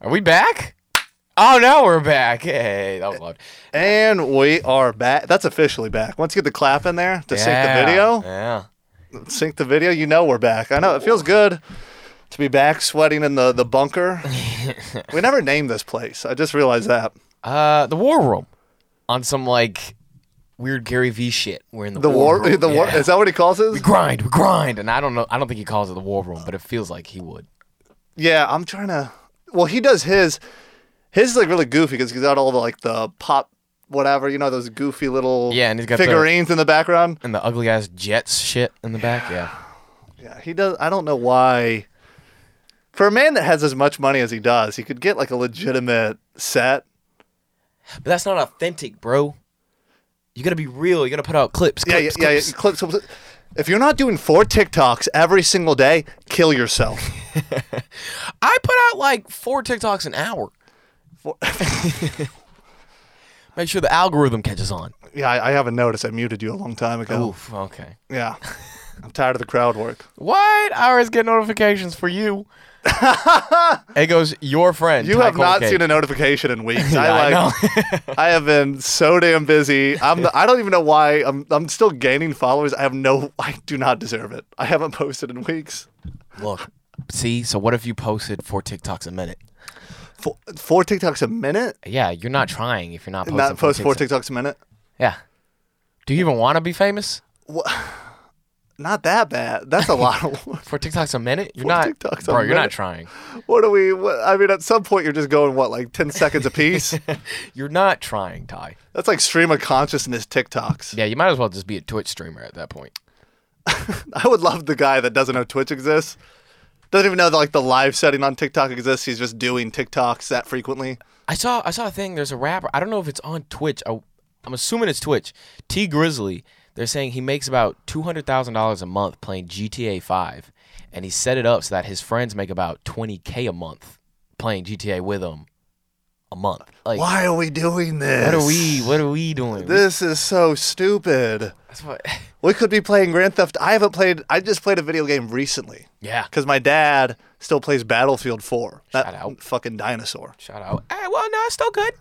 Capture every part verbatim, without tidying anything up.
Are we back? Oh, no, we're back. Hey, that was loud. And we are back. That's officially back. Once you get the clap in there to yeah, sync the video. Yeah. Sync the video, you know we're back. I know. It feels good to be back sweating in the, the bunker. We never named this place. I just realized that. Uh, the War Room. On some, like, weird Gary Vee shit. We're in the, the War Room. The yeah. war, is that what he calls it? We grind, we grind. And I don't know. I don't think he calls it the War Room, but it feels like he would. Yeah, I'm trying to... Well, he does his, his is like really goofy because he's got all the like the pop, whatever, you know, those goofy little yeah, and he's got figurines the, in the background and the ugly ass jets shit in the back. Yeah, yeah, he does. I don't know why. For a man that has as much money as he does, he could get like a legitimate set. But that's not authentic, bro. You gotta be real. You gotta put out clips. clips yeah, yeah, clips. yeah, clips. clips. If you're not doing four TikToks every single day, kill yourself. I put out like four TikToks an hour. Four- Make sure the algorithm catches on. Yeah, I, I haven't noticed. I muted you a long time ago. Oof, okay. Yeah. I'm tired of the crowd work. What? I always get notifications for you. It goes, your friend. You have not cake. seen a notification in weeks. yeah, I like. I, I have been so damn busy. I'm. The, I don't even know why. I'm. I'm still gaining followers. I have no. I do not deserve it. I haven't posted in weeks. Look, see. So what if you posted four TikToks a minute? Four, four TikToks a minute? Yeah, you're not trying if you're not posting. Not post four TikToks, four TikToks a minute. Yeah. Do you even want to be famous? What? Not that bad. That's a lot of work. For TikToks a minute? You're For not, TikToks bro, a minute. You're not trying. What do we, what, I mean, at some point you're just going, what, like ten seconds a piece? You're not trying, Ty. That's like stream of consciousness TikToks. Yeah, you might as well just be a Twitch streamer at that point. I would love the guy that doesn't know Twitch exists. Doesn't even know that like the live setting on TikTok exists. He's just doing TikToks that frequently. I saw, I saw a thing. There's a rapper. I don't know if it's on Twitch. I, I'm assuming it's Twitch. T. Grizzly. They're saying he makes about two hundred thousand dollars a month playing G T A five, and he set it up so that his friends make about twenty K a month playing G T A with him a month. Like, why are we doing this? What are we? What are we doing? This is so stupid. That's what we could be playing Grand Theft. I haven't played. I just played a video game recently. Yeah, because my dad still plays Battlefield four. Shout that out, fucking dinosaur. Shout out. Hey, well, no, it's still good.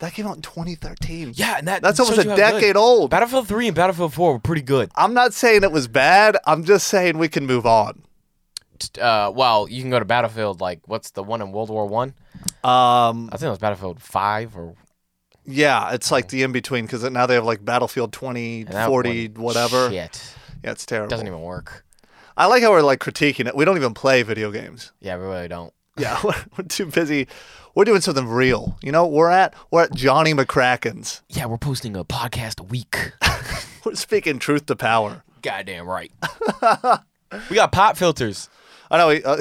That came out in twenty thirteen. Yeah, and that, that's almost a decade good. old. Battlefield three and Battlefield four were pretty good. I'm not saying it was bad. I'm just saying we can move on. Uh, well, you can go to Battlefield, like, what's the one in World War One? I? Um, I think it was Battlefield five. Or yeah, it's like the in-between, because now they have, like, Battlefield twenty forty, whatever. Shit. Yeah, it's terrible. It doesn't even work. I like how we're, like, critiquing it. We don't even play video games. Yeah, we really don't. Yeah, we're, we're too busy. We're doing something real. You know, we're at we're at Johnny McCracken's. Yeah, we're posting a podcast a week. We're speaking truth to power. Goddamn right. We got pop filters. I know. We, uh,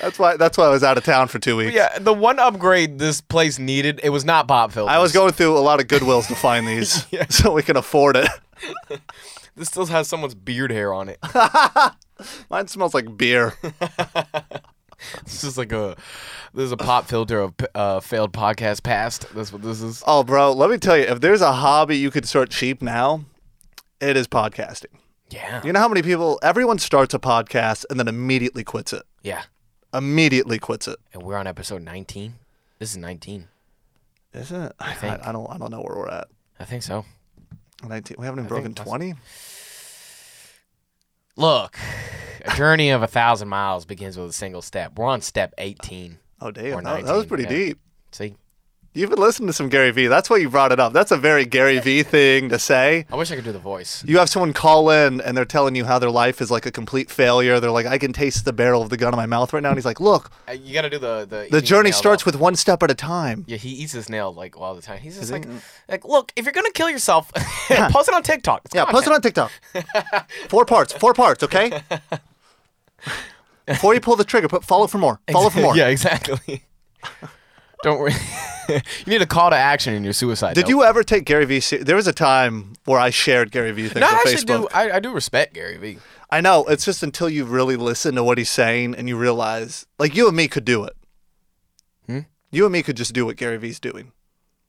that's why That's why I was out of town for two weeks. Yeah, the one upgrade this place needed, it was not pop filters. I was going through a lot of Goodwills to find these yeah. so we can afford it. This still has someone's beard hair on it. Mine smells like beer. It's just like a, this is a pop filter of uh, failed podcast past. That's what this is. Oh, bro, let me tell you, if there's a hobby you could start cheap now, it is podcasting. Yeah. You know how many people, everyone starts a podcast and then immediately quits it. Yeah. Immediately quits it. And we're on episode nineteen. This is nineteen. Is it? I, I, I don't I don't know where we're at. I think so. nineteen. We haven't even I broken twenty. Look, a journey of a thousand miles begins with a single step. We're on step eighteen. Oh, damn. That, that was pretty yeah. deep. See? You've been listening to some Gary Vee. That's why you brought it up. That's a very Gary Vee thing to say. I wish I could do the voice. You have someone call in, and they're telling you how their life is like a complete failure. They're like, I can taste the barrel of the gun in my mouth right now. And he's like, look. Uh, you got to do the... The, the journey starts off. With one step at a time. Yeah, he eats his nail like all the time. He's just like, he... like, look, if you're going to kill yourself, yeah. post it on TikTok. It's yeah, content. Post it on TikTok. Four parts. Four parts, okay? Before you pull the trigger, put follow for more. Follow for more. Yeah, exactly. Don't worry. You need a call to action in your suicide. Did note. You ever take Gary Vee? There was a time where I shared Gary Vee things no, on I Facebook. Do, I, I do respect Gary Vee. I know. It's just until you really listen to what he's saying and you realize, like, you and me could do it. Hmm? You and me could just do what Gary Vee's doing.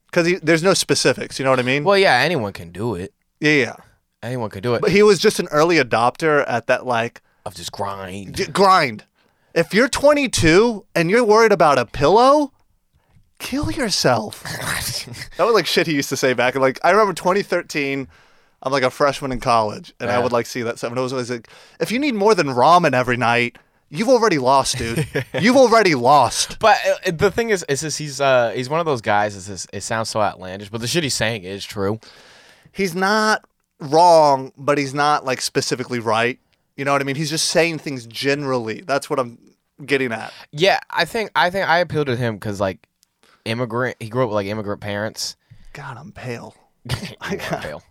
Because there's no specifics. You know what I mean? Well, yeah, anyone can do it. Yeah, yeah. Anyone could do it. But he was just an early adopter at that, like... Of just grind. D- grind. If you're twenty-two and you're worried about a pillow, kill yourself. That was like shit he used to say back. Like I remember twenty thirteen, I'm like a freshman in college, and yeah. I would like see that stuff. And it was always like, if you need more than ramen every night, you've already lost, dude. You've already lost. But uh, the thing is, is this, he's uh, he's one of those guys. Is this, it sounds so outlandish, but the shit he's saying is true. He's not wrong, but he's not like specifically right. You know what I mean? He's just saying things generally. That's what I'm getting at. Yeah, I think I think I appealed to him because like immigrant, he grew up with like immigrant parents. God, I'm pale. I got pale.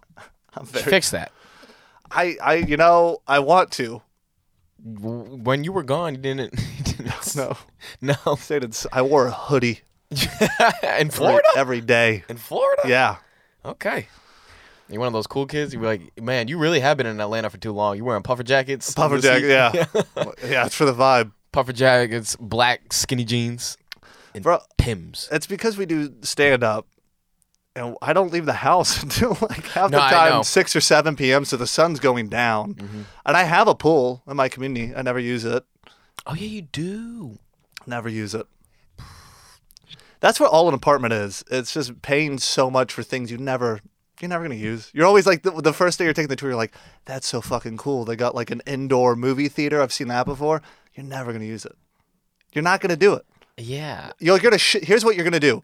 I'm very... Fix that. I I you know I want to. When you were gone, you didn't. You didn't no, no. I wore a hoodie in Florida every day. In Florida, yeah. Okay. You're one of those cool kids. You'd be like, man, you really have been in Atlanta for too long. You're wearing puffer jackets. Puffer jacket, yeah. Yeah, it's for the vibe. Puffer jackets, black skinny jeans, and Bro, Pims. It's because we do stand-up, and I don't leave the house until like half no, the time, six or seven p.m., so the sun's going down. Mm-hmm. And I have a pool in my community. I never use it. Oh, yeah, you do. Never use it. That's what all an apartment is. It's just paying so much for things you never... You're never going to use. You're always like, the, the first day you're taking the tour, you're like, that's so fucking cool. They got like an indoor movie theater. I've seen that before. You're never going to use it. You're not going to do it. Yeah. You're gonna sh- Here's what you're going to do.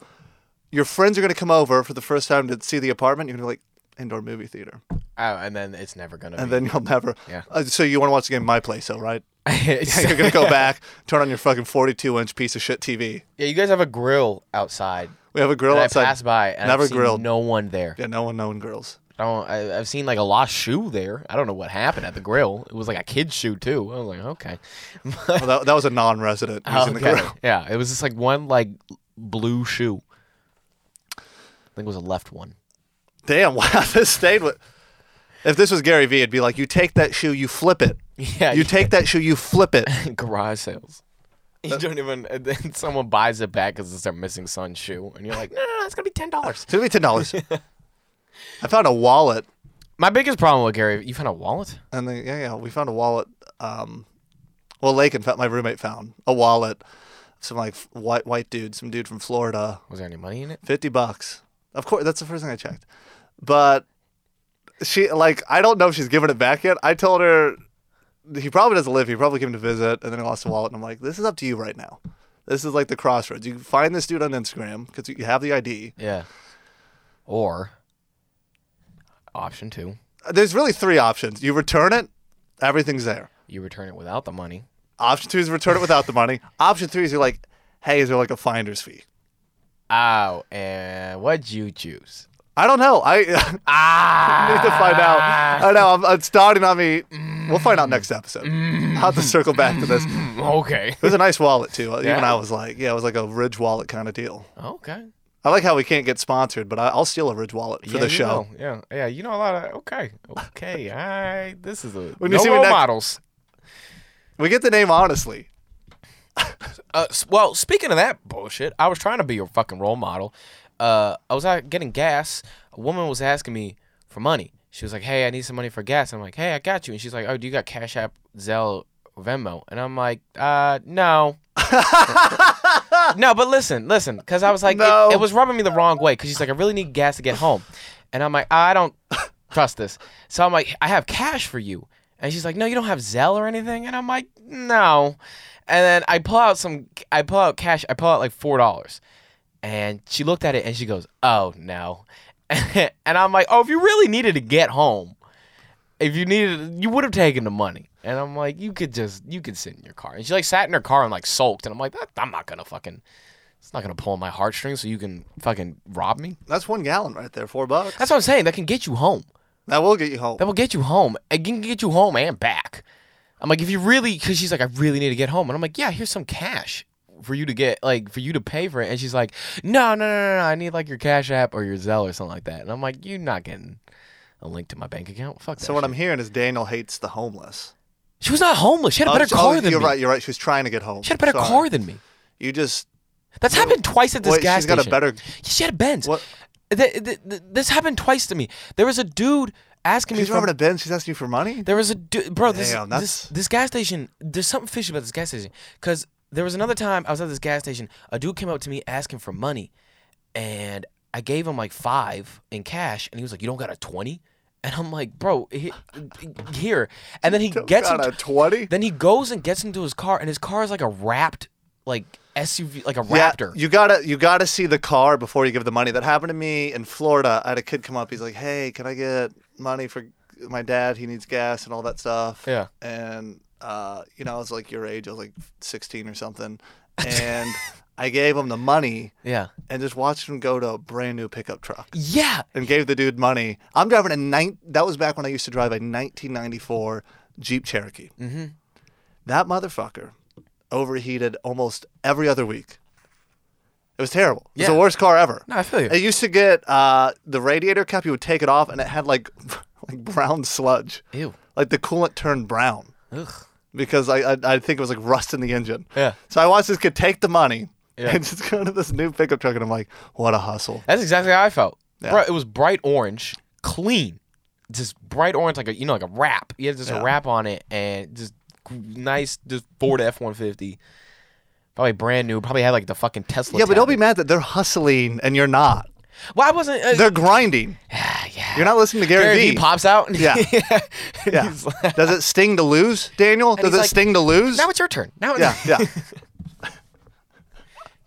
Your friends are going to come over for the first time to see the apartment. You're going to be like, indoor movie theater. Oh, and then it's never going to be. And then you'll never. Yeah. Uh, so you want to watch the game at my place, though, right? Yeah, you're going to go back, turn on your fucking forty-two inch piece of shit T V. Yeah, you guys have a grill outside. We have a grill and outside. I passed by and Never I've seen grilled. No one there. Yeah, no one, no one grills. I don't, I, I've seen like a lost shoe there. I don't know what happened at the grill. It was like a kid's shoe too. I was like, okay. Well, that, that was a non-resident oh, using okay. the grill. Yeah, it was just like one like blue shoe. I think it was a left one. Damn! Wow, this stayed with. If this was Gary Vee, it'd be like, you take that shoe, you flip it. Yeah. You yeah. take that shoe, you flip it. Garage sales. You don't even, and then someone buys it back because it's their missing son's shoe. And you're like, no, no, no, it's going to be ten dollars. It's going to be ten dollars. I found a wallet. My biggest problem with Gary, you found a wallet? And the, yeah, yeah, we found a wallet. Um, well, Lakin, my roommate, found a wallet. Some like white white dude, some dude from Florida. Was there any money in it? fifty bucks. Of course, that's the first thing I checked. But she, like, I don't know if she's given it back yet. I told her, he probably doesn't live. He probably came to visit, and then he lost the wallet. And I'm like, this is up to you right now. This is like the crossroads. You find this dude on Instagram because you have the I D. Yeah. Or option two. There's really three options. You return it. Everything's there. You return it without the money. Option two is return it without the money. Option three is you're like, hey, is there like a finder's fee? Oh, and what'd you choose? I don't know. I ah. need to find out. I know. I'm, it's dawning on me. We'll find out next episode. Mm. I'll have to circle back to this. Okay. It was a nice wallet, too. Yeah. Even I was like, yeah, it was like a Ridge wallet kind of deal. Okay. I like how we can't get sponsored, but I'll steal a Ridge wallet for yeah, the show. Know. Yeah, yeah. You know a lot of... Okay. Okay. All right. This is a... When no you see role next... models. We get the name honestly. uh, well, speaking of that bullshit, I was trying to be your fucking role model. Uh, I was out getting gas. A woman was asking me for money. She was like, hey, I need some money for gas. And I'm like, hey, I got you. And she's like, oh, do you got Cash App, Zelle, or Venmo? And I'm like, uh, no. No, but listen, listen. Because I was like, no. it, it was rubbing me the wrong way. Because she's like, I really need gas to get home. And I'm like, I don't trust this. So I'm like, I have cash for you. And she's like, no, you don't have Zelle or anything? And I'm like, no. And then I pull out some, I pull out cash. I pull out like four dollars. And she looked at it, and she goes, oh, no. And I'm like, oh, if you really needed to get home, if you needed, you would have taken the money. And I'm like, you could just, you could sit in your car. And she, like, sat in her car and, like, sulked. And I'm like, that, I'm not going to fucking, it's not going to pull on my heartstrings so you can fucking rob me. That's one gallon right there, four bucks. That's what I'm saying. That can get you home. That will get you home. That will get you home. It can get you home and back. I'm like, if you really, because she's like, I really need to get home. And I'm like, yeah, here's some cash. For you to get, like, for you to pay for it. And she's like, no, no, no, no, no. I need, like, your Cash App or your Zelle or something like that. And I'm like, you're not getting a link to my bank account. Fuck that. So what shit. I'm hearing is Daniel hates the homeless. She was not homeless. She had a oh, better she, car oh, than you're me. You're right. You're right. She was trying to get home. She had a better Sorry. car than me. You just. That's you, happened twice at this wait, gas she's station. She's got a better. She had a Benz. What? The, the, the, this happened twice to me. There was a dude asking she's me. She's robbing a bin. She's asking you for money. There was a du- bro. This, Damn, this this gas station. There's something fishy about this gas station because there was another time I was at this gas station. A dude came up to me asking for money, and I gave him like five in cash, and he was like, "You don't got a twenty?" And I'm like, "Bro, he, here." And then he don't gets got into, a twenty. Then he goes and gets into his car, and his car is like a wrapped like. S U V, like a yeah, Raptor. You gotta, you gotta see the car before you give the money. That happened to me in Florida. I had a kid come up. He's like, "Hey, can I get money for my dad? He needs gas and all that stuff." Yeah. And uh, you know, I was like your age. I was like sixteen or something. And I gave him the money. Yeah. And just watched him go to a brand new pickup truck. Yeah. And gave the dude money. I'm driving a nine. That was back when I used to drive a nineteen ninety-four Jeep Cherokee. Mm-hmm. That motherfucker overheated almost every other week. It was terrible. It was yeah. the worst car ever. No, I feel you. It used to get uh, the radiator cap. You would take it off, and it had like like brown sludge. Ew. Like the coolant turned brown. Ugh. Because I I, I think it was like rust in the engine. Yeah. So I watched this kid take the money yeah. and just go to this new pickup truck, and I'm like, what a hustle. That's exactly how I felt. Yeah. Bro, it was bright orange, clean, just bright orange, like a you know like a wrap. You had just yeah. a wrap on it, and just. Nice, just Ford F one fifty, probably brand new. Probably had like the fucking Tesla. Yeah, but don't be mad that they're hustling and you're not. Well, I wasn't. Uh, they're grinding. Yeah, yeah. You're not listening to Gary, Gary Vee. Vee pops out. Yeah, yeah. Like, does it sting to lose, Daniel? And does it like, sting to lose? Now it's your turn. Now, yeah, yeah.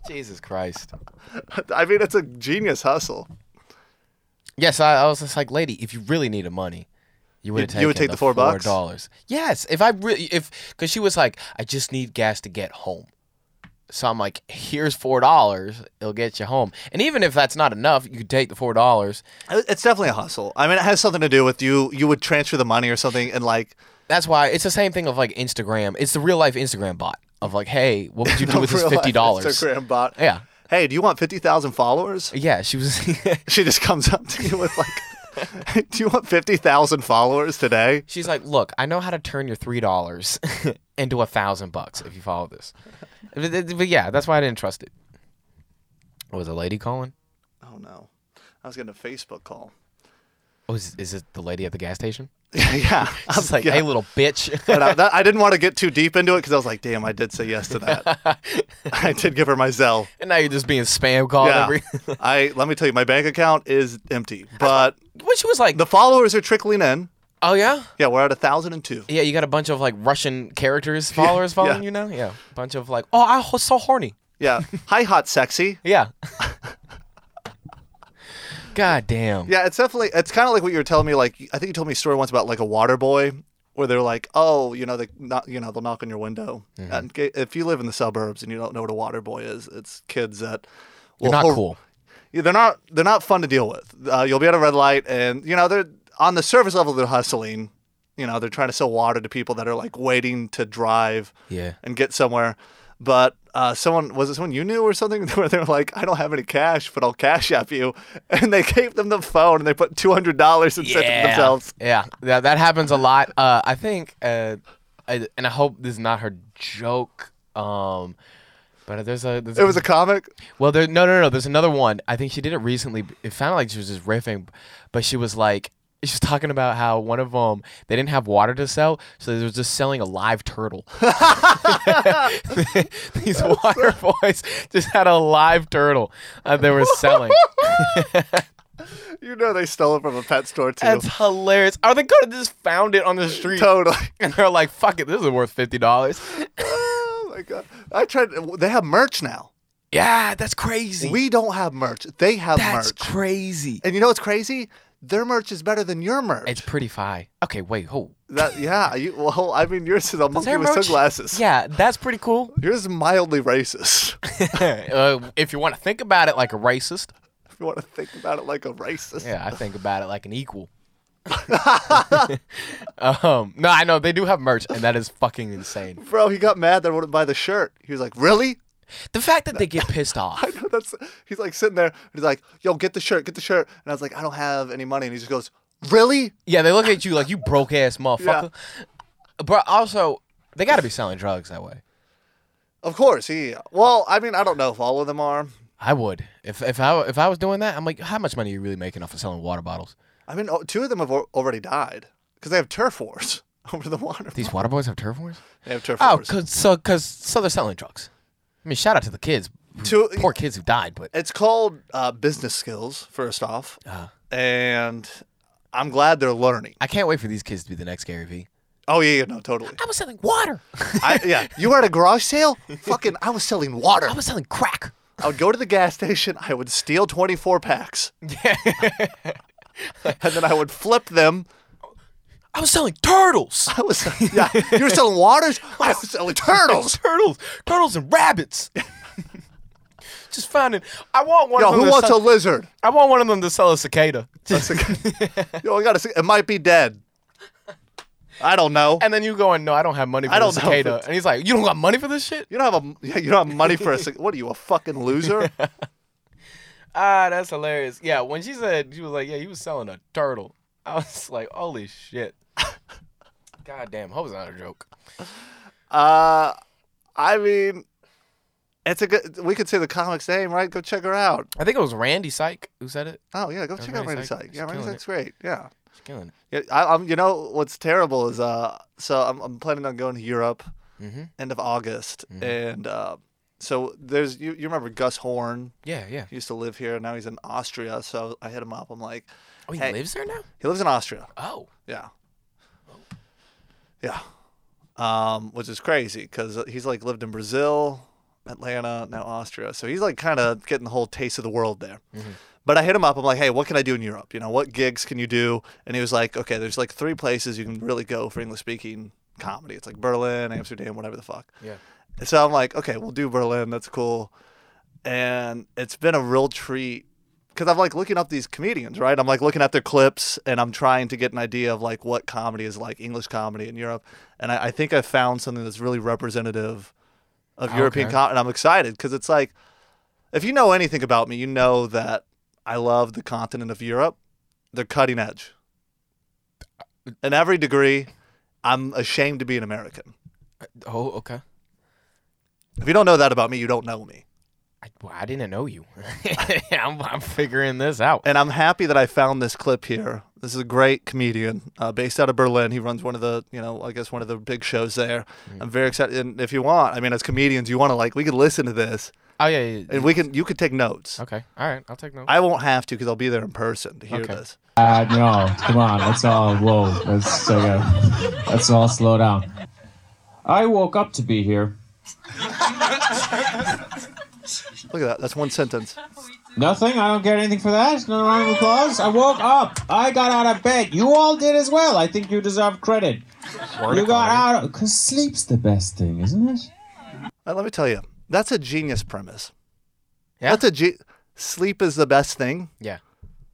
Jesus Christ. I mean, it's a genius hustle. Yes, I, I was just like, lady, if you really needed money. You would, you would take the, the four bucks? Dollars. Yes. If I really, if, because she was like, I just need gas to get home. So I'm like, here's four dollars. It'll get you home. And even if that's not enough, you could take the four dollars. It's definitely a hustle. I mean, it has something to do with you. You would transfer the money or something, and like. That's why it's the same thing of like Instagram. It's the real life Instagram bot of like, hey, what would you do with this fifty dollars? Instagram bot. Yeah. Hey, do you want fifty thousand followers? Yeah, she was. She just comes up to you with like. Do you want fifty thousand followers today? She's like, look, I know how to turn your three dollars into a thousand bucks if you follow this. But, but yeah, that's why I didn't trust it. Was a lady calling? Oh, no. I was getting a Facebook call. Oh, is, is it the lady at the gas station? Yeah. I was like, yeah. Hey, little bitch. But I, that, I didn't want to get too deep into it because I was like, damn, I did say yes to that. I did give her my Zelle. And now you're just being spam called. Yeah. Every... I Let me tell you, my bank account is empty. But what she was like... The followers are trickling in. Oh, yeah? Yeah, we're at one thousand two. Yeah, you got a bunch of like Russian characters followers yeah, following yeah. you now? Yeah. A bunch of like, oh, I was so horny. Yeah. Hi, hot sexy. Yeah. God damn. Yeah, it's definitely, it's kind of like what you were telling me, like, I think you told me a story once about, like, a water boy, where they're like, oh, you know, they not, you know, they'll knock on your window. Mm-hmm. And if you live in the suburbs and you don't know what a water boy is, it's kids that... Well, they're not hor- cool. Yeah, they're not, they're not fun to deal with. Uh, you'll be at a red light, and, you know, they're, on the surface level, they're hustling. You know, they're trying to sell water to people that are, like, waiting to drive yeah. and get somewhere. But uh, someone, was it someone you knew or something? Where they were like, I don't have any cash, but I'll Cash App you. And they gave them the phone and they put two hundred dollars and yeah. sent it to themselves. Yeah. yeah, that happens a lot. Uh, I think, uh, I, and I hope this is not her joke, um, but there's a... There's it was a, a comic? Well, there, no, no, no, there's another one. I think she did it recently. It sounded like she was just riffing, but she was like, she's talking about how one of them, they didn't have water to sell, so they were just selling a live turtle. These water boys just had a live turtle uh, they were selling. You know they stole it from a pet store, too. That's hilarious. Or they could have just found it on the street. Totally. And they're like, fuck it, this is worth fifty dollars. Oh, my God. I tried. They have merch now. Yeah, that's crazy. We don't have merch. They have that's merch. That's crazy. And you know what's crazy? Their merch is better than your merch. It's pretty fi. Okay, wait, hold. That, yeah, you, well, I mean, yours is a monkey with merch? Sunglasses. Yeah, that's pretty cool. Yours is mildly racist. uh, if you want to think about it like a racist. If you want to think about it like a racist. Yeah, I think about it like an equal. um, no, I know, they do have merch, and that is fucking insane. Bro, he got mad that I wouldn't buy the shirt. He was like, really? The fact that they get pissed off. I know that's. He's like sitting there. And he's like, "Yo, get the shirt, get the shirt." And I was like, "I don't have any money." And he just goes, "Really?" Yeah, they look at you like you broke ass motherfucker. Yeah. But also, they got to be selling drugs that way. Of course, yeah. Well, I mean, I don't know if all of them are. I would. If if I if I was doing that, I'm like, how much money are you really making off of selling water bottles? I mean, two of them have already died because they have turf wars over the water. These water boys have turf wars? They have turf oh, wars. Oh, cause, so, cause, so they're selling drugs. I mean, shout out to the kids. To, poor kids who died. But it's called uh, business skills, first off. Uh-huh. And I'm glad they're learning. I can't wait for these kids to be the next Gary Vee. Oh, yeah, yeah, no, totally. I was selling water. I, yeah, you were at a garage sale? Fucking, I was selling water. I was selling crack. I would go to the gas station. I would steal twenty-four packs. Yeah. And then I would flip them. I was selling turtles. I was selling, yeah. You were selling waters? I was selling turtles. turtles. Turtles and rabbits. Just finding. I want one Yo, of them. Yo, who wants sell, a lizard? I want one of them to sell a cicada. A cicada. Yo, I got a cicada. It might be dead. I don't know. And then you going, no, I don't have money for I don't a cicada. Know and he's like, you don't got money for this shit? You don't have a. Yeah, you don't have money for a cicada. What are you, a fucking loser? Ah, that's hilarious. Yeah, when she said, she was like, yeah, you was selling a turtle. I was like, holy shit. Goddamn, hope it's not a joke. Uh, I mean, it's a good. We could say the comic's name, right? Go check her out. I think it was Randy Syke who said it. Oh yeah, go check Randy out Randy Syke. Syke. Yeah, Randy Syke's it. Great. Yeah, she's killing it. Yeah, I, I'm. You know what's terrible is uh, so I'm, I'm planning on going to Europe, mm-hmm. end of August, mm-hmm. and uh, so there's you. You remember Gus Horn? Yeah, yeah. He used to live here. Now he's in Austria. So I hit him up. I'm like, oh, he hey. lives there now? He lives in Austria. Oh, yeah, oh. yeah. Um, which is crazy because he's like lived in Brazil, Atlanta, now Austria. So he's like kind of getting the whole taste of the world there. Mm-hmm. But I hit him up. I'm like, hey, what can I do in Europe? You know, what gigs can you do? And he was like, okay, there's like three places you can really go for English speaking comedy. It's like Berlin, Amsterdam, whatever the fuck. Yeah. And so I'm like, okay, we'll do Berlin. That's cool. And it's been a real treat because I'm like looking up these comedians, right? I'm like looking at their clips and I'm trying to get an idea of like what comedy is like, English comedy in Europe. And I, I think I found something that's really representative of European okay. comedy, and I'm excited because it's like, if you know anything about me, you know that I love the continent of Europe. They're cutting edge. In every degree, I'm ashamed to be an American. Oh, okay. If you don't know that about me, you don't know me. I, well, I didn't know you. I'm, I'm figuring this out. And I'm happy that I found this clip here. This is a great comedian uh, based out of Berlin. He runs one of the, you know, I guess one of the big shows there. Mm. I'm very excited. And if you want, I mean, as comedians, you want to like, we could listen to this. Oh, yeah, yeah. And we can, you could take notes. Okay. All right. I'll take notes. I won't have to because I'll be there in person to hear okay. this. Uh, no, come on. Let's all, whoa. Let's, so good. Let's all slow down. I woke up to be here. Look at that. That's one sentence. Nothing. I don't get anything for that. No round of applause. I woke up. I got out of bed. You all did as well. I think you deserve credit. Word you got out of... Because sleep's the best thing, isn't it? Right, let me tell you. That's a genius premise. Yeah? That's a ge- Sleep is the best thing? Yeah.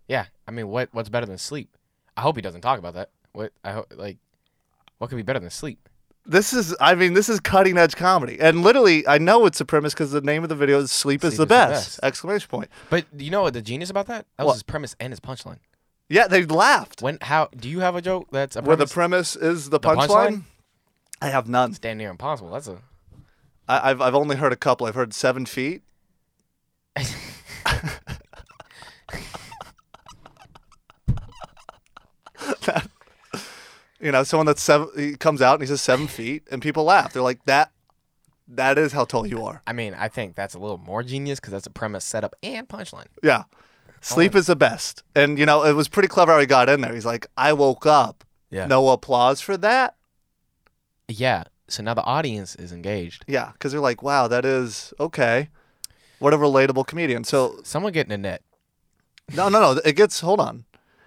Yeah. I mean, what what's better than sleep? I hope he doesn't talk about that. What I ho- Like, what could be better than sleep? This is, I mean, this is cutting edge comedy. And literally, I know it's a premise because the name of the video is Sleep, Sleep is, the, is best. the Best! Exclamation point. But you know what the genius about that? That was what? His premise and his punchline. Yeah, they laughed. When? How? Do you have a joke that's a premise? Where the premise is the, the punchline? punchline? I have none. It's damn near impossible. That's a... I, I've, I've only heard a couple. I've heard Seven Feet. that... You know, someone that's seven, he comes out and he says seven feet, and people laugh. They're like, that, that is how tall you are. I mean, I think that's a little more genius because that's a premise, setup, and punchline. Yeah. Sleep is the best. And, you know, it was pretty clever how he got in there. He's like, I woke up. Yeah. No applause for that. Yeah. So now the audience is engaged. Yeah. Because they're like, wow, that is okay. What a relatable comedian. So someone getting a net. No, no, no. It gets, hold on.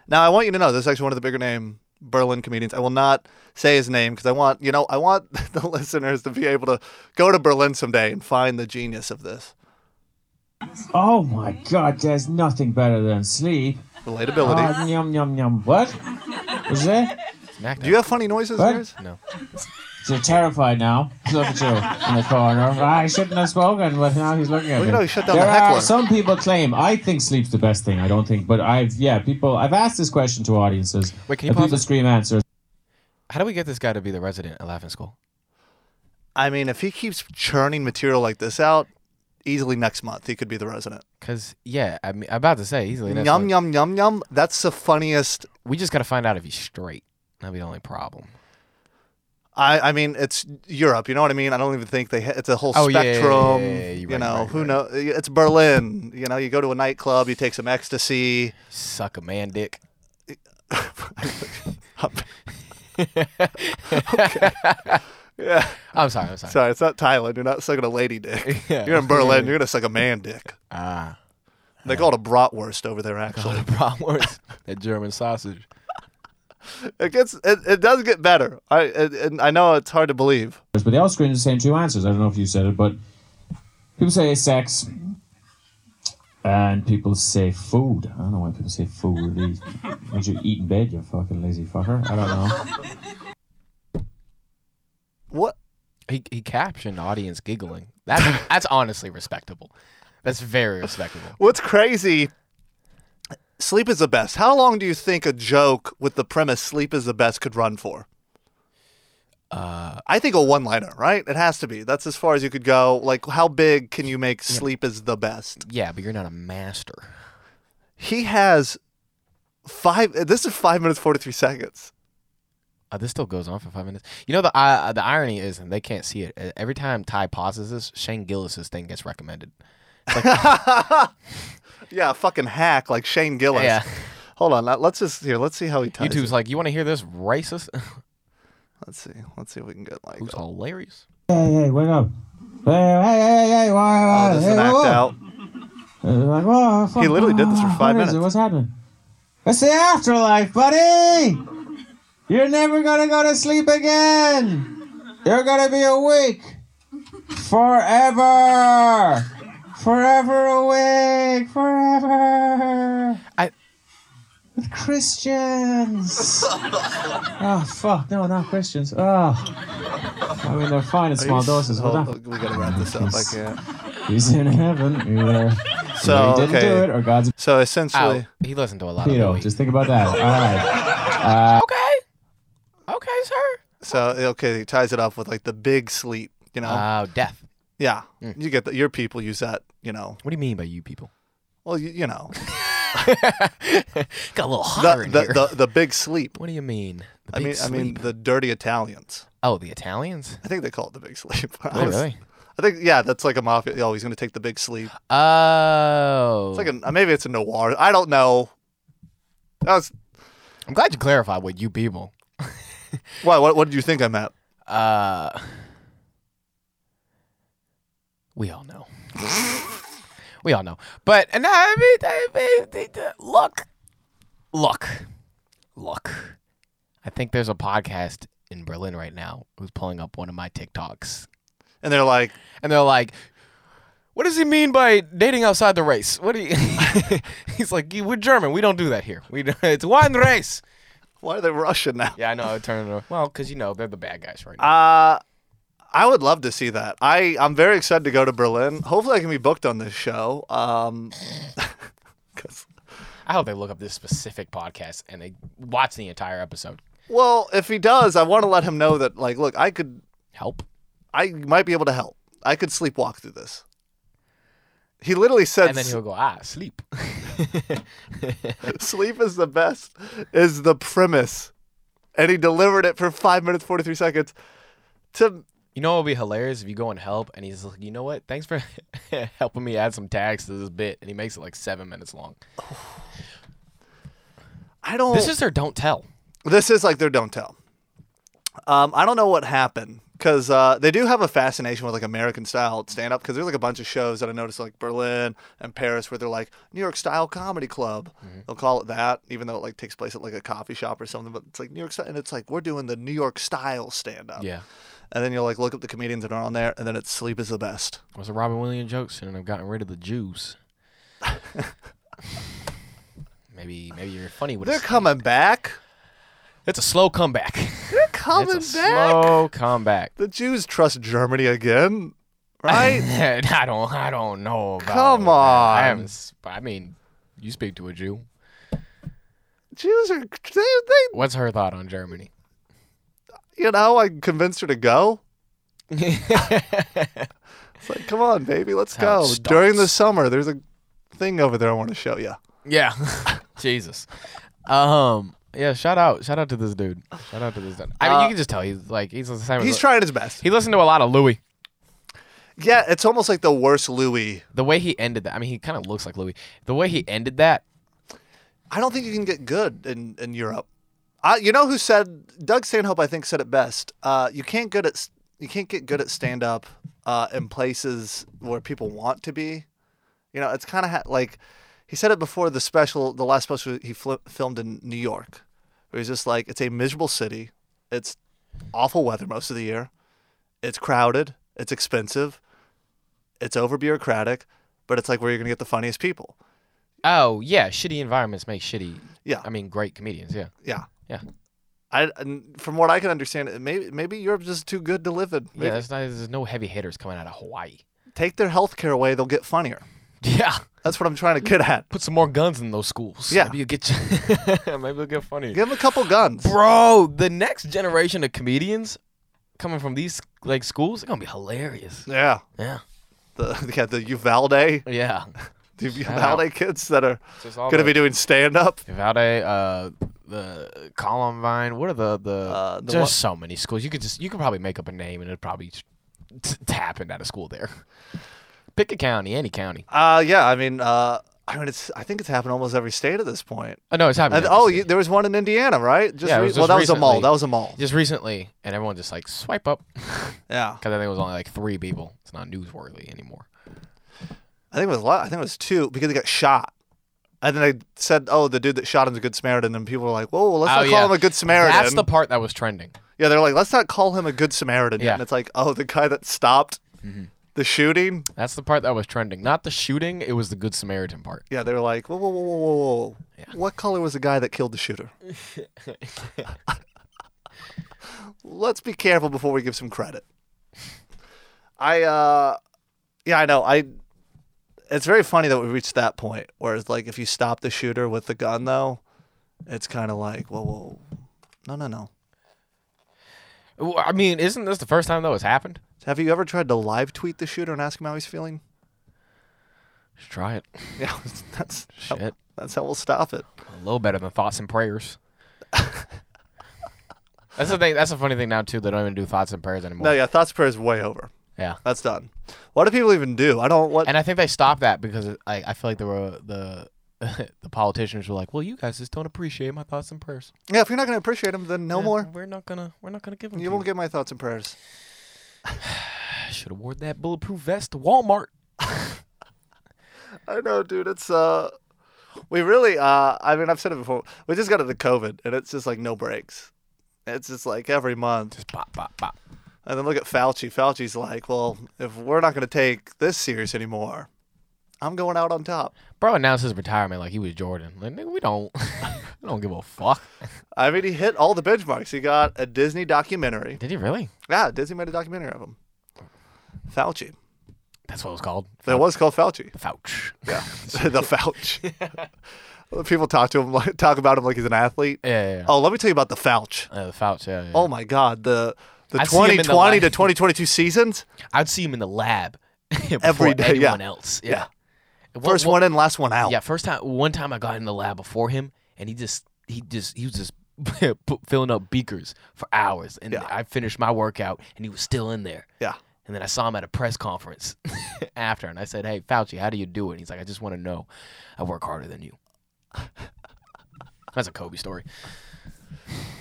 Now, I want you to know this is actually one of the bigger name Berlin comedians. I will not say his name because I want, you know, I want the listeners to be able to go to Berlin someday and find the genius of this. Oh my God, there's nothing better than sleep. Relatability. Uh, yum, yum, yum. What? What's that? Do you have funny noises? No. You're terrified now. Look at you in the corner. I shouldn't have spoken, but now he's looking at me. Look at how he shut down the heckler. Some people claim, I think sleep's the best thing. I don't think, but I've, yeah, people, I've asked this question to audiences. Wait, can you pause? People scream answers. How do we get this guy to be the resident at Laughing School? I mean, if he keeps churning material like this out, easily next month he could be the resident. Because, yeah, I mean, I'm about to say easily next yum, month. Yum, yum, yum, yum. That's the funniest. We just got to find out if he's straight. That'd be the only problem. I, I mean, it's Europe. You know what I mean? I don't even think they. Ha- it's a whole oh, spectrum. Yeah, yeah, yeah, yeah. You right, know, right, who right. knows? It's Berlin. You know, you go to a nightclub, you take some ecstasy. Suck a man dick. Okay. Yeah. I'm sorry. I'm sorry. Sorry, it's not Thailand. You're not sucking a lady dick. Yeah. You're in Berlin. You're going to suck a man dick. Ah. They call it a bratwurst over there, actually. They call it a bratwurst. That German sausage. It gets it, it does get better. I it, it, I know it's hard to believe. But they all screen the same two answers. I don't know if you said it, but people say sex and people say food. I don't know why people say food. Don't you eat in bed, you fucking lazy fucker? I don't know. What? He he captioned audience giggling. That's that's honestly respectable. That's very respectable. What's crazy? Sleep is the best. How long do you think a joke with the premise sleep is the best could run for? Uh, I think a one-liner, right? It has to be. That's as far as you could go. Like, how big can you make sleep yeah. is the best? Yeah, but you're not a master. He has five... This is five minutes, forty-three seconds. Uh, this still goes on for five minutes. You know, the uh, the irony is, and they can't see it, every time Ty pauses this, Shane Gillis' thing gets recommended. It's like... Yeah, a fucking hack like Shane Gillis. Yeah. Hold on, let's just here. Let's see how he ties. YouTube's it. Like, you want to hear this racist? Let's see. Let's see if we can get like. Who's a... hilarious? Hey, hey, wake up! Hey, hey, hey, hey! Why, why, oh, this hey, is an whoa, act whoa. Out. He literally did this for five what minutes. Is it? What's happening? It's the afterlife, buddy. You're never gonna go to sleep again. You're gonna be awake forever. Forever awake, forever. I with Christians. Oh fuck, no, not Christians. Oh, I mean they're fine in small doses. Hold on, we gotta wrap this up. I can't. He's in heaven. Either. So either he didn't okay. do it, or God's. So essentially, oh, he listened to a lot of. You know, just think about that. All right. Uh, okay. Okay, sir. So okay, he ties it off with like the big sleep. You know. Oh, uh, death. Yeah, mm. you get that. Your people use that, you know. What do you mean by you people? Well, you, you know. Got a little hotter the, in the, here. The, the big sleep. What do you mean? The I big mean, sleep. I mean the dirty Italians. Oh, the Italians? I think they call it the big sleep. Oh, I was, really? I think, yeah, that's like a mafia. Oh, he's going to take the big sleep. Oh. It's like a, maybe it's a noir. I don't know. That was... I'm glad you clarified what you people. Why? What, what did you think I meant? Uh... We all know. we all know. But, and I mean, I mean, look, look, look. I think there's a podcast in Berlin right now who's pulling up one of my TikToks. And they're like, and they're like, what does he mean by dating outside the race? What do you, he's like, we're German. We don't do that here. We It's one race. Why are they Russian now? Yeah, I know. I turn it over. Well, because, you know, they're the bad guys right now. Uh, I would love to see that. I, I'm very excited to go to Berlin. Hopefully I can be booked on this show. Um, I hope they look up this specific podcast and they watch the entire episode. Well, if he does, I want to let him know that, like, look, I could... Help? I might be able to help. I could sleepwalk through this. He literally said... And then he'll go, ah, sleep. Sleep is the best, is the premise. And he delivered it for five minutes, forty-three seconds to... You know what would be hilarious if you go and help, and he's like, you know what? Thanks for helping me add some tags to this bit, and he makes it like seven minutes long. Oh. I don't. This is their don't tell. This is like their don't tell. Um, I don't know what happened because uh, they do have a fascination with like American style stand up because there's like a bunch of shows that I noticed like Berlin and Paris where they're like New York style comedy club. Mm-hmm. They'll call it that, even though it like takes place at like a coffee shop or something. But it's like New York style, and it's like we're doing the New York style stand up. Yeah. And then you'll like look up the comedians that are on there, and then it's sleep is the best. It was a Robin Williams joke, and I've gotten rid of the Jews. maybe, maybe you're funny with. They're a coming back. It's a slow comeback. They're coming it's a back. Slow comeback. The Jews trust Germany again, right? I don't, I don't know about. Come it. on. I haven't. I mean, you speak to a Jew. Jews are. They, they... What's her thought on Germany? You know, I convinced her to go. It's like, come on, baby, let's go. During the summer, there's a thing over there I want to show you. Yeah. Jesus. Um. Yeah, shout out. Shout out to this dude. Shout out to this dude. I mean, uh, you can just tell he's like, he's Simon He's L- trying his best. He listened to a lot of Louis. Yeah, it's almost like the worst Louis. The way he ended that. I mean, he kind of looks like Louis. The way he ended that. I don't think you can get good in, in Europe. I, you know who said, Doug Stanhope, I think, said it best. Uh, you can't good at you can't get good at stand up uh, in places where people want to be. You know, it's kind of ha- like he said it before the special, the last special he fl- filmed in New York. Where he's just like, it's a miserable city. It's awful weather most of the year. It's crowded. It's expensive. It's over bureaucratic, but it's like where you're gonna get the funniest people. Oh yeah, shitty environments make shitty. Yeah, I mean great comedians. Yeah, yeah, yeah. I and from what I can understand, maybe maybe Europe's just too good to live in. Maybe. Yeah, there's, not, there's no heavy hitters coming out of Hawaii. Take their healthcare away, they'll get funnier. Yeah, that's what I'm trying to get at. Put some more guns in those schools. Yeah, maybe you get maybe it'll get funnier. Give them a couple guns, bro. The next generation of comedians coming from these like schools, they're gonna be hilarious. Yeah, yeah. The yeah the Uvalde. Yeah. The Uvalde kids that are going to be doing stand-up. Uvalde, uh, the Columbine. What are the... the, uh, the there's so many schools. You could just you could probably make up a name and it'd probably t- t- happen out of school there. Pick a county, any county. Uh, yeah, I mean, uh, I mean, it's. I think it's happened almost every state at this point. Oh, no, it's happened. And, oh, you, there was one in Indiana, right? Just yeah, re- just well, that recently, was a mall. That was a mall. Just recently, and everyone just like, swipe up. Yeah. Because I think it was only like three people. It's not newsworthy anymore. I think it was a lot. I think it was two because he got shot, and then they said, "Oh, the dude that shot him's a good Samaritan." And people were like, "Whoa, let's not oh, call yeah. him a good Samaritan." That's the part that was trending. Yeah, they're like, "Let's not call him a good Samaritan." Yeah. And it's like, "Oh, the guy that stopped mm-hmm. the shooting." That's the part that was trending. Not the shooting. It was the good Samaritan part. Yeah, they were like, "Whoa, whoa, whoa, whoa, whoa!" Yeah. What color was the guy that killed the shooter? Let's be careful before we give some credit. I, uh, yeah, I know, I. It's very funny that we reached that point where it's like if you stop the shooter with the gun, though, it's kind of like, whoa, whoa, no, no, no. Well, I mean, isn't this the first time, though, it's happened? Have you ever tried to live tweet the shooter and ask him how he's feeling? Just try it. Yeah, that's, shit. How, that's how we'll stop it. A little better than thoughts and prayers. That's the thing. That's the funny thing now, too. They don't even do thoughts and prayers anymore. No, yeah, thoughts and prayers is way over. Yeah, that's done. What do people even do? I don't. What... And I think they stopped that because I, I feel like there were the the politicians were like, well, you guys just don't appreciate my thoughts and prayers. Yeah, if you're not gonna appreciate them, then no yeah, more. We're not gonna we're not gonna give them. You to won't you. Get my thoughts and prayers. Should have worn that bulletproof vest to Walmart. I know, dude. It's uh, we really uh, I mean, I've said it before. We just got into COVID, and it's just like no breaks. It's just like every month, just pop, pop, pop. And then look at Fauci. Fauci's like, well, if we're not going to take this serious anymore, I'm going out on top. Bro announced his retirement like he was Jordan. Like, nigga, we don't, we don't give a fuck. I mean, he hit all the benchmarks. He got a Disney documentary. Did he really? Yeah, Disney made a documentary of him. Fauci. That's what it was called. Fauci. It was called Fauci. The Fauci. Yeah, the Fauci. People talk to him, like, talk about him like he's an athlete. Yeah, yeah, yeah. Oh, let me tell you about the Fauci. Yeah, the Fauci. Yeah, yeah. Oh my God, the. The twenty twenty to twenty twenty-two seasons? I'd see him in the lab. Every day, anyone yeah. else. Yeah. yeah. One, first one, one in, last one out. Yeah, first time, one time I got in the lab before him, and he just, he just, he was just filling up beakers for hours. And yeah. I finished my workout, and he was still in there. Yeah. And then I saw him at a press conference after, and I said, hey, Fauci, how do you do it? And he's like, I just want to know. I work harder than you. That's a Kobe story.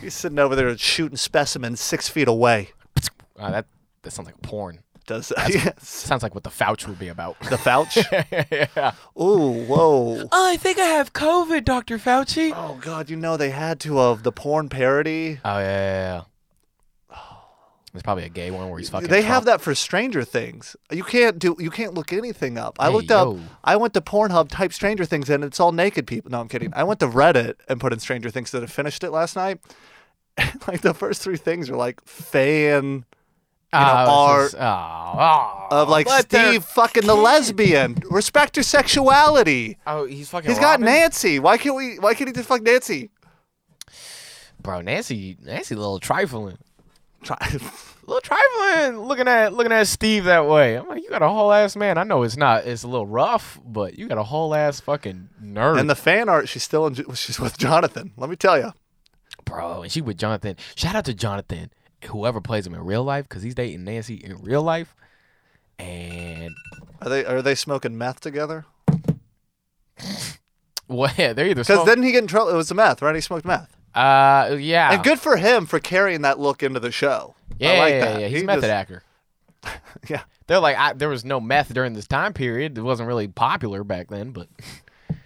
He's sitting over there shooting specimens six feet away. Uh, that that sounds like porn. Does that? Yes. What, sounds like what the Fauci would be about. The Fauci? Yeah. Ooh, whoa. Oh, I think I have COVID, Doctor Fauci. Oh, God, you know they had to of the porn parody. Oh, yeah, yeah, yeah. There's probably a gay one where he's fucking They Trump. Have that for Stranger Things. You can't do. You can't look anything up. I hey, looked yo. up. I went to Pornhub, typed Stranger Things in, and it's all naked people. No, I'm kidding. I went to Reddit and put in Stranger Things that I finished it last night. Like the first three things are like fan, you know, uh, art, just, oh, oh, of like Steve fucking the lesbian. Respect her sexuality. Oh, he's fucking. He's Robin? Got Nancy. Why can't we? Why can't he just fuck Nancy? Bro, Nancy, Nancy, a little trifling. Tri- little trifling looking at looking at Steve that way. I'm like, you got a whole ass man. I know it's not, it's a little rough, but you got a whole ass fucking nerd. And the fan art, she's still in, she's with Jonathan. Let me tell you, bro. And she with Jonathan. Shout out to Jonathan, whoever plays him in real life, because he's dating Nancy in real life. And are they are they smoking meth together? Well, yeah, they're either because didn't he get in trouble? It was the meth, right? He smoked meth. Uh, yeah. And good for him for carrying that look into the show. Yeah, I like yeah, that. yeah. He's he a method just... actor. Yeah. They're like, I, there was no meth during this time period. It wasn't really popular back then, but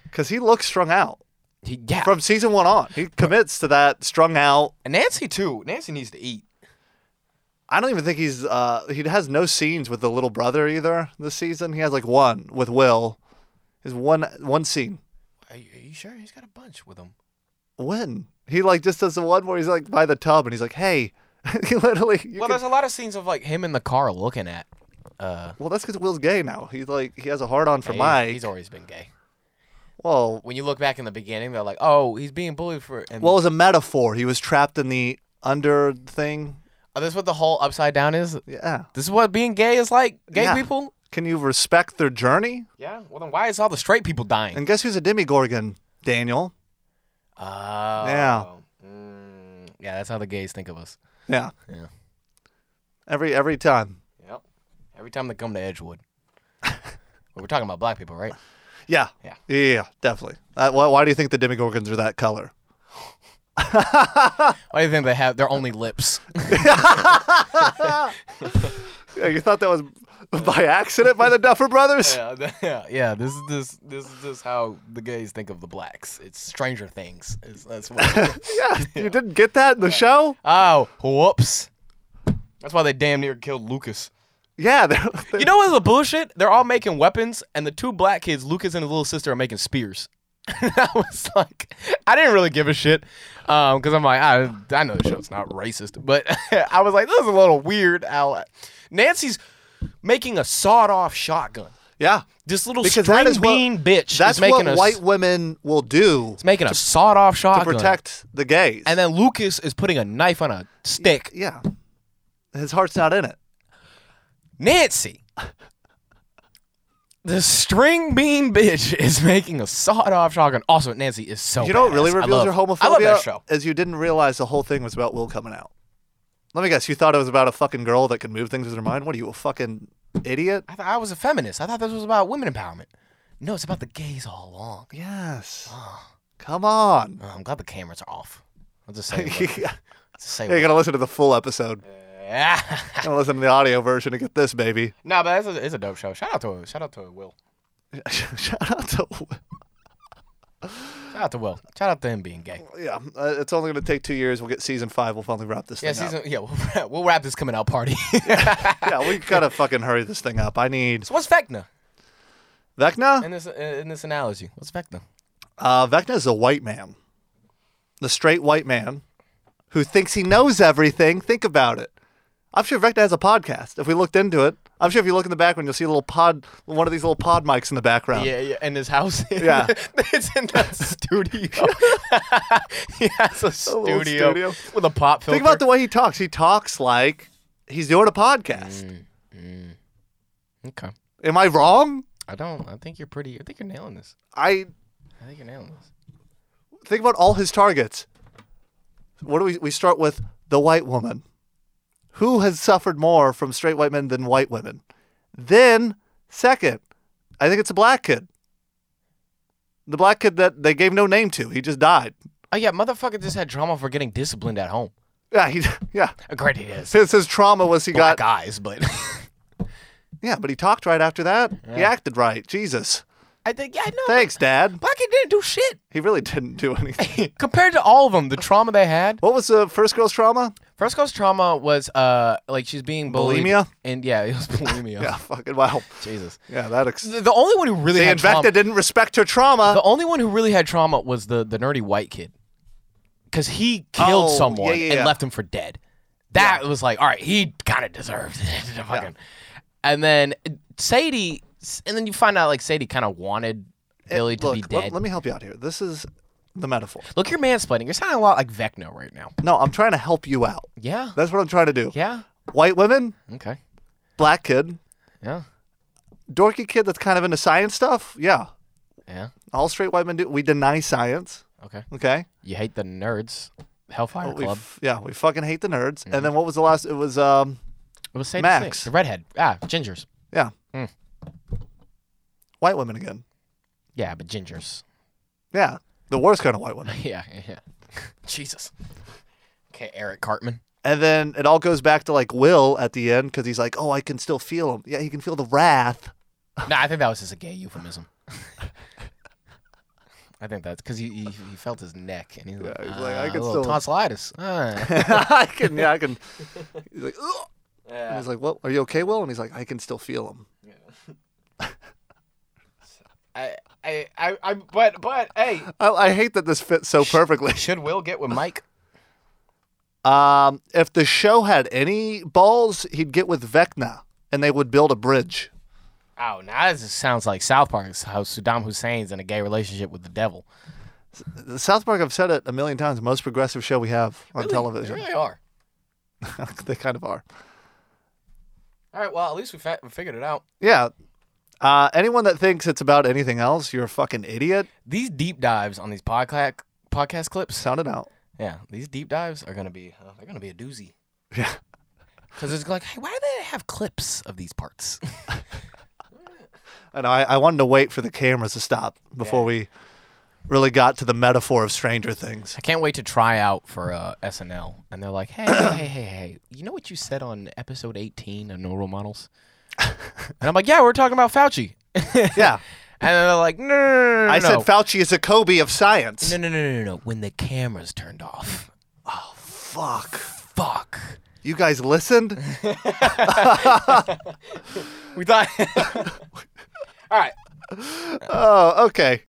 because he looks strung out. He, yeah. From season one on, he commits to that strung out. And Nancy too. Nancy needs to eat. I don't even think he's. Uh, he has no scenes with the little brother either this season. He has like one with Will. His one one scene. Are you, are you sure he's got a bunch with him? When he like just does the one where he's like by the tub and he's like, "Hey," he literally. Well, can... there's a lot of scenes of like him in the car looking at. Uh... Well, that's because Will's gay now. He's like he has a hard on for yeah, Mike. He's always been gay. Well, when you look back in the beginning, they're like, "Oh, he's being bullied for." And... Well, it was a metaphor. He was trapped in the under thing. Oh, this is what the whole upside down is? Yeah. This is what being gay is like? Gay yeah. people? Can you respect their journey? Yeah. Well, then why is all the straight people dying? And guess who's a Demogorgon? Daniel. Oh. Yeah. Mm, yeah, that's how the gays think of us. Yeah. Yeah. Every every time. Yep. Every time they come to Edgewood. Well, we're talking about black people, right? Yeah. Yeah. Yeah, definitely. Uh, why, why do you think the Demogorgons are that color? Why do you think they have their only lips? Yeah, you thought that was by accident by the Duffer Brothers? Yeah, yeah, yeah. This is this this is just how the gays think of the blacks. It's Stranger Things. It's, that's what. Yeah, yeah, you didn't get that in the yeah. show. Oh, whoops! That's why they damn near killed Lucas. Yeah, they're, they're... you know what's the bullshit? They're all making weapons, and the two black kids, Lucas and his little sister, are making spears. I was like, I didn't really give a shit because um, I'm like, I, I know the show's not racist, but I was like, this is a little weird. I'll... Nancy's making a sawed-off shotgun. Yeah, this little because string bean what, bitch. That's is making what a, white women will do. It's making to, a sawed-off shotgun to protect the gays. And then Lucas is putting a knife on a stick. Yeah, his heart's not in it. Nancy. The string bean bitch is making a sawed-off shotgun. Also, Nancy is so You know what really reveals love, your homophobia? I love that show. As you didn't realize the whole thing was about Will coming out. Let me guess. You thought it was about a fucking girl that could move things with her mind? What are you, a fucking idiot? I thought I was a feminist. I thought this was about women empowerment. No, it's about the gays all along. Yes. Oh. Come on. Oh, I'm glad the cameras are off. I'll just say it. Yeah. Just say yeah, you're going to listen to the full episode. Uh, Yeah, I'm gonna listen to the audio version to get this, baby. No, but it's a, it's a dope show. Shout out to shout out to Will. Shout out to Will. Shout out to Will. Shout out to him being gay. Yeah, uh, it's only gonna take two years. We'll get season five. We'll finally wrap this. Yeah, thing season. Up. Yeah, we'll, we'll wrap this coming out party. Yeah, we gotta fucking hurry this thing up. I need. So what's Vecna? Vecna? In this in this analogy, what's Vecna? Uh, Vecna is a white man, the straight white man, who thinks he knows everything. Think about it. I'm sure Vecna has a podcast. If we looked into it, I'm sure if you look in the background, you'll see a little pod, one of these little pod mics in the background. Yeah, yeah, in his house. Yeah. It's in that studio. He has a, a studio, studio with a pop filter. Think about the way he talks. He talks like he's doing a podcast. Mm, mm. Okay. Am I wrong? I don't. I think you're pretty. I think you're nailing this. I. I think you're nailing this. Think about all his targets. What do we? We start with the white woman. Who has suffered more from straight white men than white women? Then, second, I think it's a black kid. The black kid that they gave no name to. He just died. Oh, yeah. Motherfucker just had trauma for getting disciplined at home. Yeah. He, yeah. Great he is. His, his trauma was he black got... Black eyes, but... Yeah, but he talked right after that. Yeah. He acted right. Jesus. I think, yeah, I know. Thanks, Dad. Black kid didn't do shit. He really didn't do anything. Compared to all of them, the trauma they had. What was the first girl's trauma? First girl's trauma was, uh, like, she's being bullied. Bulimia? And, yeah, it was bulimia. Yeah, fucking wow. Jesus. Yeah, that ex- The only one who really See, had trauma. Vecna didn't respect her trauma. The only one who really had trauma was the, the nerdy white kid. Because he killed oh, someone yeah, yeah, yeah. and left him for dead. That yeah. was like, all right, he kind of deserved it. Fucking. Yeah. And then Sadie... And then you find out, like, Sadie kind of wanted Billy to look, be dead. Let, let me help you out here. This is the metaphor. Look, you're mansplaining. You're sounding a lot like Vecna right now. No, I'm trying to help you out. Yeah. That's what I'm trying to do. Yeah. White women. Okay. Black kid. Yeah. Dorky kid that's kind of into science stuff. Yeah. Yeah. All straight white men do. We deny science. Okay. Okay. You hate the nerds. Hellfire oh, Club. We f- yeah, we fucking hate the nerds. Mm-hmm. And then what was the last? It was um. It was Sadie Max. Six. The redhead. Ah, gingers. Yeah. Mm. White women again. Yeah, but gingers. Yeah, the worst kind of white women. yeah, yeah, yeah. Jesus. Okay, Eric Cartman. And then it all goes back to like Will at the end because he's like, "Oh, I can still feel him." Yeah, he can feel the wrath. No, I think that was just a gay euphemism. I think that's because he, he he felt his neck and he's like, yeah, he's like uh, I can still tonsillitis. Uh. I can, yeah, I can. He's like, ugh. Yeah. And he's like, "Well, are you okay, Will?" And he's like, "I can still feel him." Yeah. I, I, I, I, but, but, hey, I, I hate that this fits so perfectly. Should Will get with Mike? Um, if the show had any balls, he'd get with Vecna, and they would build a bridge. Oh, now this sounds like South Park, how Saddam Hussein's in a gay relationship with the devil. South Park, I've said it a million times, the most progressive show we have on really? television. They really are. They kind of are. All right, well, at least we, fa- we figured it out. Yeah. Uh, anyone that thinks it's about anything else, you're a fucking idiot. These deep dives on these podcast podcast clips. Sound it out. Yeah, these deep dives are going to be uh, they're gonna be a doozy. Yeah. Because it's like, hey, why do they have clips of these parts? And I, I wanted to wait for the cameras to stop before yeah. we really got to the metaphor of Stranger Things. I can't wait to try out for uh, S N L. And they're like, hey, hey, hey, hey, you know what you said on episode eighteen of No Role Models? And I'm like, yeah, we're talking about Fauci. Yeah. And they're like, no, no, no, no. I no. said Fauci is a Kobe of science. No, no, no, no, no. When the cameras turned off. Oh, fuck. Fuck. You guys listened? We thought... All right. Oh, okay.